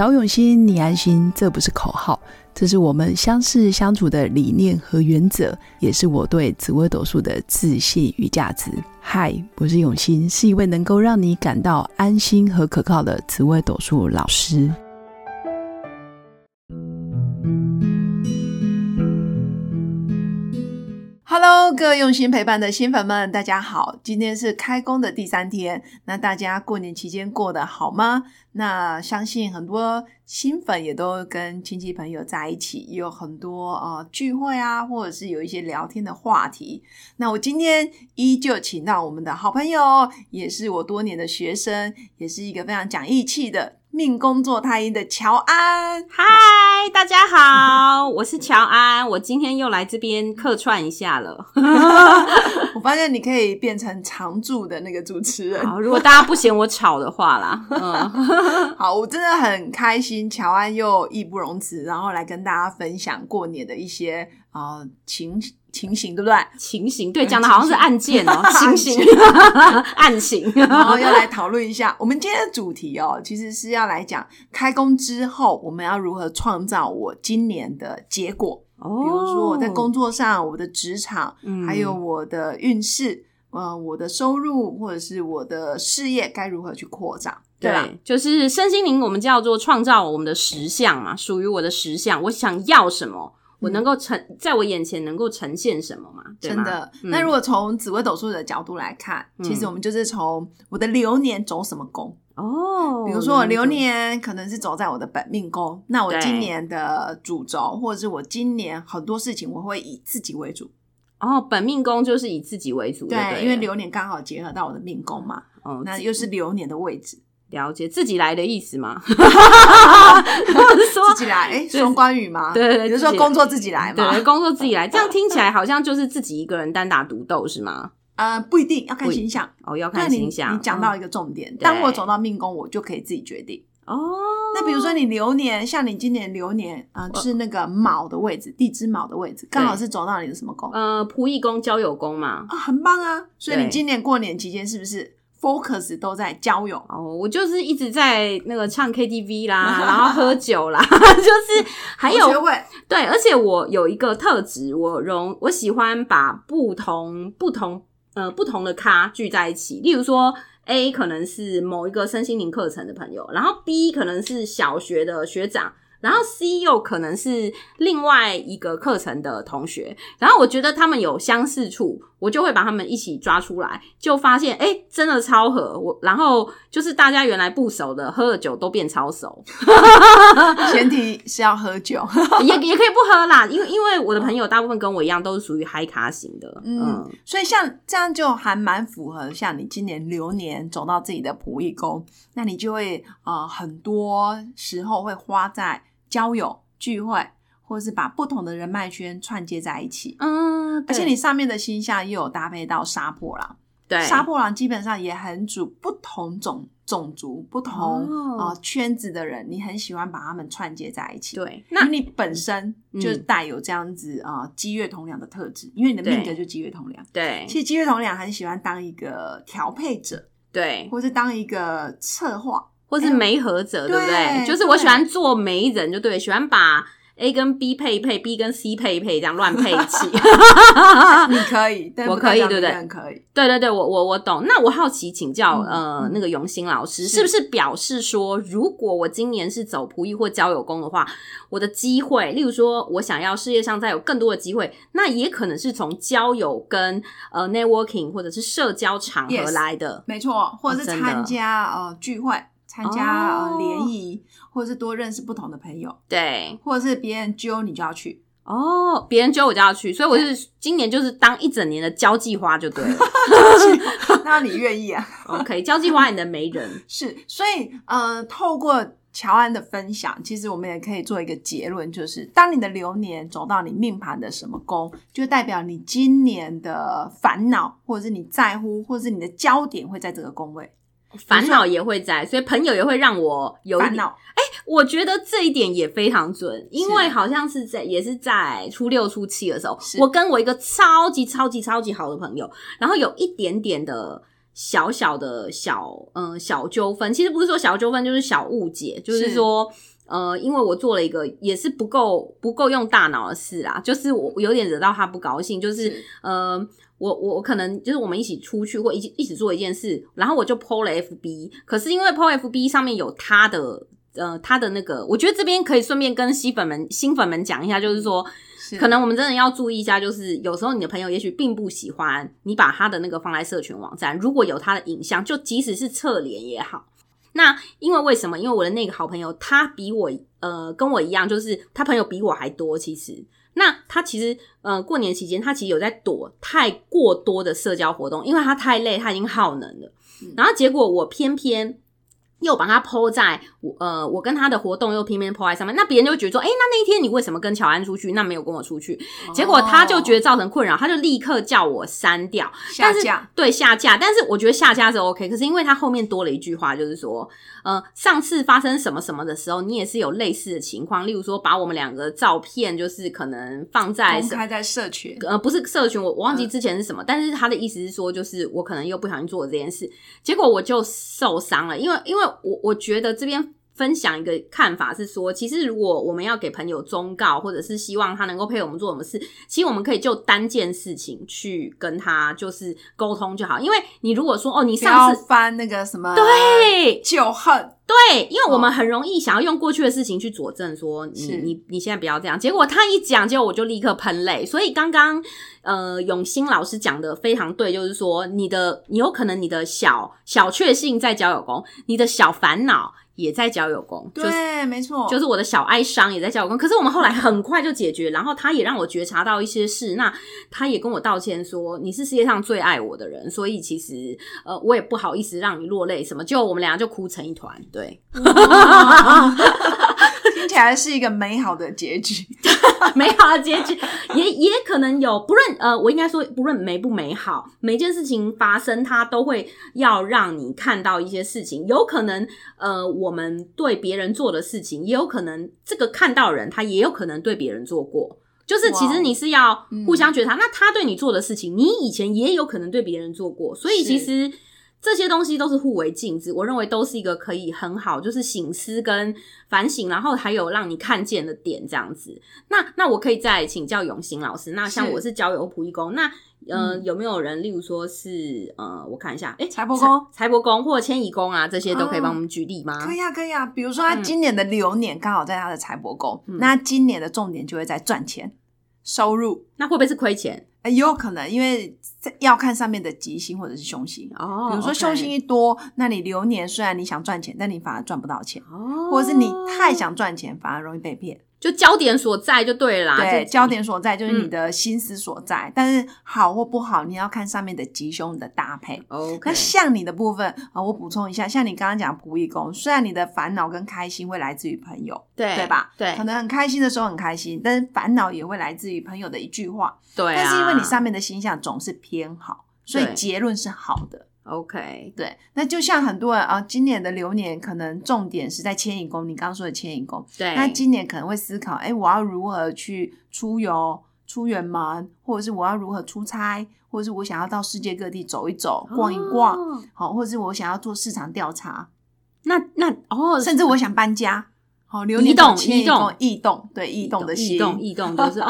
找永新，你安心，这不是口号，这是我们相识相处的理念和原则，也是我对紫微斗数的自信与价值。嗨，我是永新，是一位能够让你感到安心和可靠的紫微斗数老师。Hello， 各位用心陪伴的新粉们，大家好！今天是开工的第3天，那大家过年期间过得好吗？那相信很多新粉也都跟亲戚朋友在一起，也有很多聚会啊，或者是有一些聊天的话题。那我今天依旧请到我们的好朋友，也是我多年的学生，也是一个非常讲义气的命宫做太阴的乔安。嗨，大家好，我是乔安，我今天又来这边客串一下了。我发现你可以变成常驻的那个主持人。好，如果大家不嫌我吵的话啦。好，我真的很开心，乔安又义不容辞，然后来跟大家分享过年的一些情形，对不对？情形，对，讲的好像是案件哦，情形，案情。然后要来讨论一下，我们今天的主题哦，其实是要来讲开工之后，我们要如何创造我今年的结果。哦，比如说我在工作上、我的职场，还有我的运势，我的收入或者是我的事业该如何去扩展。对，就是身心灵，我们叫做创造我们的实相嘛，属于我的实相，我想要什么。我能够在我眼前能够呈现什么嘛？对吗？真的。那如果从紫微斗数的角度来看，其实我们就是从我的流年走什么宫哦。比如说我流年可能是走在我的本命宫，那我今年的主轴或者是我今年很多事情我会以自己为主。哦，本命宫就是以自己为主， 对，因为流年刚好结合到我的命宫嘛。哦，那又是流年的位置。了解，自己来的意思吗？自己来，双关语吗？对对对，你是说工作自己来吗？对，工作自己来，这样听起来好像就是自己一个人单打独斗，是吗？不一定，要看星象哦，要看星象。你讲到一个重点，当我走到命宫，我就可以自己决定哦。那比如说你流年，像你今年流年是那个卯的位置，地支卯的位置，刚好是走到你的什么宫？仆役宫、交友宫嘛。啊，很棒啊！所以你今年过年期间是不是？focus 都在交友哦，我就是一直在那个唱 KTV 啦，然后喝酒啦，就是还有对，而且我有一个特质，我喜欢把不同的咖聚在一起，例如说 A 可能是某一个身心灵课程的朋友，然后 B 可能是小学的学长。然后 C 又可能是另外一个课程的同学，然后我觉得他们有相似处，我就会把他们一起抓出来，就发现诶真的超合我，然后就是大家原来不熟的喝了酒都变超熟。前提是要喝酒。也可以不喝啦，因为我的朋友大部分跟我一样都是属于嗨咖型的。所以像这样就还蛮符合像你今年流年走到自己的仆役宫，那你就会很多时候会花在交友聚会，或者是把不同的人脉圈串接在一起。而且你上面的星象又有搭配到杀破狼。对，杀破狼基本上也很主不同种族不同圈子的人，你很喜欢把他们串接在一起。对，那你本身就带有这样子积月同梁的特质，因为你的命格就积月同梁。对，其实积月同梁很喜欢当一个调配者，对，或是当一个策划，或是媒合者，对不对？就是我喜欢做媒人，就对，喜欢把 A 跟 B 配一配 ，B 跟 C 配一配，这样乱配一起。你可以，我可以，对不对？可以，对对对，我懂。那我好奇请教那个永新老师，是不是表示说，如果我今年是走仆役或交友宫的话，我的机会，例如说我想要事业上再有更多的机会，那也可能是从交友跟networking 或者是社交场合来的， yes， 没错，或者是参加聚会。参加联谊，或者是多认识不同的朋友，对，或者是别人揪你就要去哦，别人揪我就要去，所以我是今年就是当一整年的交际花就对了。那你愿意啊 ？OK， 交际花你的媒人是，所以透过乔安的分享，其实我们也可以做一个结论，就是当你的流年走到你命盘的什么宫，就代表你今年的烦恼，或者是你在乎，或者是你的焦点会在这个宫位。烦恼也会在，所以朋友也会让我有烦恼。我觉得这一点也非常准，因为好像是也是在初6、初7的时候，我跟我一个超级好的朋友，然后有一点点的小小的小纠纷，其实不是说小纠纷，就是小误解，就是说因为我做了一个也是不够用大脑的事啦，就是我有点惹到他不高兴，就是我可能就是我们一起出去或一起做一件事，然后我就 po 了 FB， 可是因为 po FB 上面有他的那个，我觉得这边可以顺便跟新粉们讲一下，就是说可能我们真的要注意一下，就是有时候你的朋友也许并不喜欢你把他的那个放在社群网站，如果有他的影像，就即使是侧脸也好。那因为什么？因为我的那个好朋友他比我跟我一样，就是他朋友比我还多，其实那他其实过年期间他其实有在躲太过多的社交活动，因为他太累，他已经耗能了，然后结果我偏偏又把它 po 在我跟他的活动又偏偏 po 在上面，那别人就觉得说，那一天你为什么跟乔安出去，那没有跟我出去？结果他就觉得造成困扰，他就立刻叫我删掉，下架，对，下架。但是我觉得下架是 OK， 可是因为他后面多了一句话，就是说，上次发生什么什么的时候，你也是有类似的情况，例如说把我们两个照片就是可能放在公开在社群，不是社群，我忘记之前是什么，但是他的意思是说，就是我可能又不小心做了这件事，结果我就受伤了，因为我觉得这边分享一个看法是说，其实如果我们要给朋友忠告，或者是希望他能够陪我们做什么事，其实我们可以就单件事情去跟他就是沟通就好。因为你如果说你上次不要翻那个什么对旧恨，对，因为我们很容易想要用过去的事情去佐证说你现在不要这样，结果他一讲结果我就立刻喷泪。所以刚刚永兴老师讲的非常对，就是说你有可能你的小确幸在交友宫，你的小烦恼也在交友宫，对、就是、没错，就是我的小哀伤也在交友宫，可是我们后来很快就解决，然后他也让我觉察到一些事，那他也跟我道歉说你是世界上最爱我的人，所以其实我也不好意思让你落泪什么，就我们俩就哭成一团，对听起来是一个美好的结局美好的结局也可能有，不论我应该说不论美不美好，每件事情发生它都会要让你看到一些事情，有可能我们对别人做的事情，也有可能这个看到人他也有可能对别人做过，就是其实你是要互相觉察、那他对你做的事情你以前也有可能对别人做过，所以其实这些东西都是互为镜子，我认为都是一个可以很好就是省思跟反省，然后还有让你看见的点这样子。那我可以再请教永兴老师，那像我是交友仆役宫，那有没有人例如说是我看一下财帛宫或迁移宫啊，这些都可以帮我们举例吗？可以啊可以啊，比如说他今年的流年刚好在他的财帛宫，那今年的重点就会在赚钱收入，那会不会是亏钱？也有可能，因为要看上面的吉星或者是凶星。比如说凶星一多，那你流年虽然你想赚钱，但你反而赚不到钱。或者是你太想赚钱，反而容易被骗。就焦点所在就对啦。对，焦点所在就是你的心思所在。但是好或不好，你要看上面的吉凶的搭配。那像你的部分我补充一下，像你刚刚讲仆役宫，虽然你的烦恼跟开心会来自于朋友，对吧？对，可能很开心的时候很开心，但是烦恼也会来自于朋友的一句话。对、但是因为你上面的星象总是偏好，所以结论是好的。OK， 对，那就像很多人今年的流年可能重点是在迁移宫，你刚刚说的迁移宫，对，那今年可能会思考，我要如何去出游、出远门，或者是我要如何出差，或者是我想要到世界各地走一走、逛一逛，好，或者是我想要做市场调查，甚至我想搬家。流年异动，对，异动的心，异动都是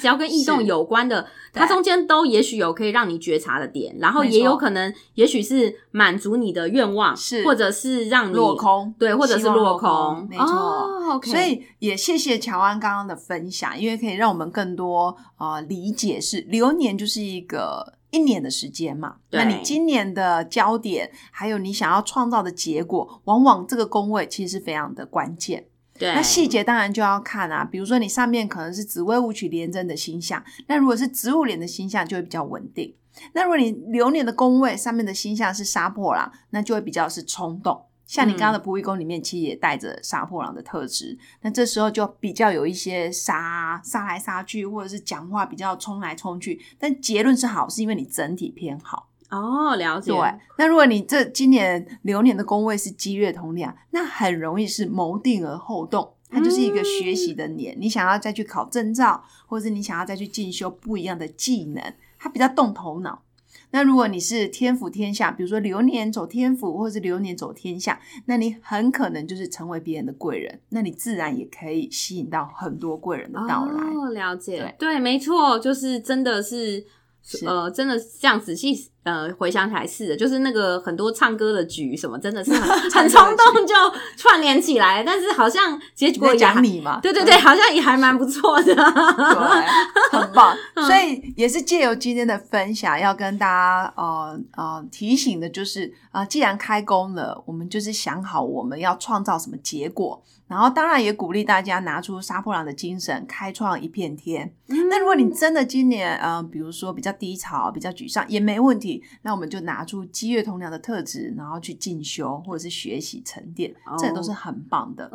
只要跟异动有关的，它中间都也许有可以让你觉察的点，然后也有可能，也许是满足你的愿望，是或者是让你落空，对，或者是落空，没错。OK， 所以也谢谢乔安刚刚的分享，因为可以让我们更多理解是流年就是一年的时间嘛，那你今年的焦点还有你想要创造的结果，往往这个宫位其实是非常的关键。对，那细节当然就要看啊，比如说你上面可能是紫微武曲廉贞的星象，那如果是植物脸的星象就会比较稳定，那如果你流年的宫位上面的星象是杀破狼，那就会比较是冲动，像你刚刚的仆役宫里面其实也带着杀破狼的特质，那这时候就比较有一些杀来杀去，或者是讲话比较冲来冲去，但结论是好，是因为你整体偏好。了解。对，那如果你这今年流年的宫位是机月同梁，那很容易是谋定而后动，它就是一个学习的年，你想要再去考证照，或者是你想要再去进修不一样的技能，它比较动头脑。那如果你是天府天相，比如说流年走天府或是流年走天相，那你很可能就是成为别人的贵人，那你自然也可以吸引到很多贵人的到来。哦，了解。 对，没错，就是真的是真的这样仔细回想起来是的，就是那个很多唱歌的局什么，真的是很冲动就串联起来，但是好像结果讲你嘛，对对对，好像也还蛮不错的，对，很棒。所以也是借由今天的分享，要跟大家提醒的就是既然开工了，我们就是想好我们要创造什么结果。然后当然也鼓励大家拿出杀破狼的精神，开创一片天。那如果你真的今年比如说比较低潮比较沮丧也没问题，那我们就拿出积月同梁的特质，然后去进修或者是学习沉淀，这都是很棒的。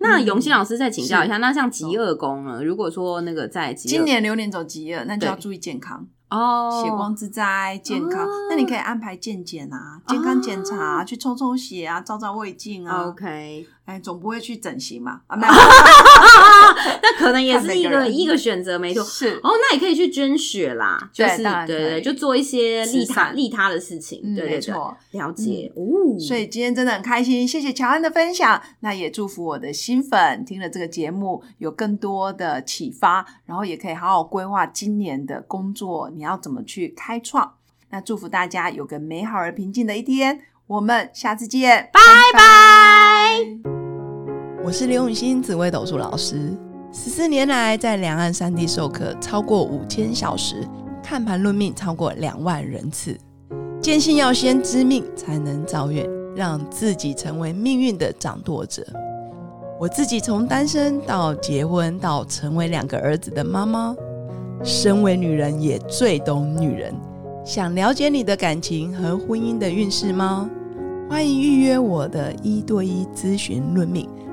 那永新老师再请教一下，那像疾厄宫呢，如果说那个在疾厄今年流年走疾厄，那就要注意健康哦，血光之灾，健康。那你可以安排健检啊，健康检查啊，去抽抽血啊，照照胃镜啊。OK， 哎，总不会去整形嘛？啊，那可能也是一个选择，没错。是哦，那也可以去捐血啦，就是对，就做一些利他的事情。对，没错，了解哦。所以今天真的很开心，谢谢乔安的分享。那也祝福我的新粉听了这个节目有更多的启发，然后也可以好好规划今年的工作。你要怎么去开创？那祝福大家有个美好而平静的一天，我们下次见，拜拜。我是刘永新，紫微斗数老师，14年来在两岸3地授课超过5000小时，看盘论命超过2万人次，坚信要先知命才能造运，让自己成为命运的掌舵者。我自己从单身到结婚到成为2个儿子的妈妈，身为女人也最懂女人。想了解你的感情和婚姻的运势吗？欢迎预约我的1对1咨询论命，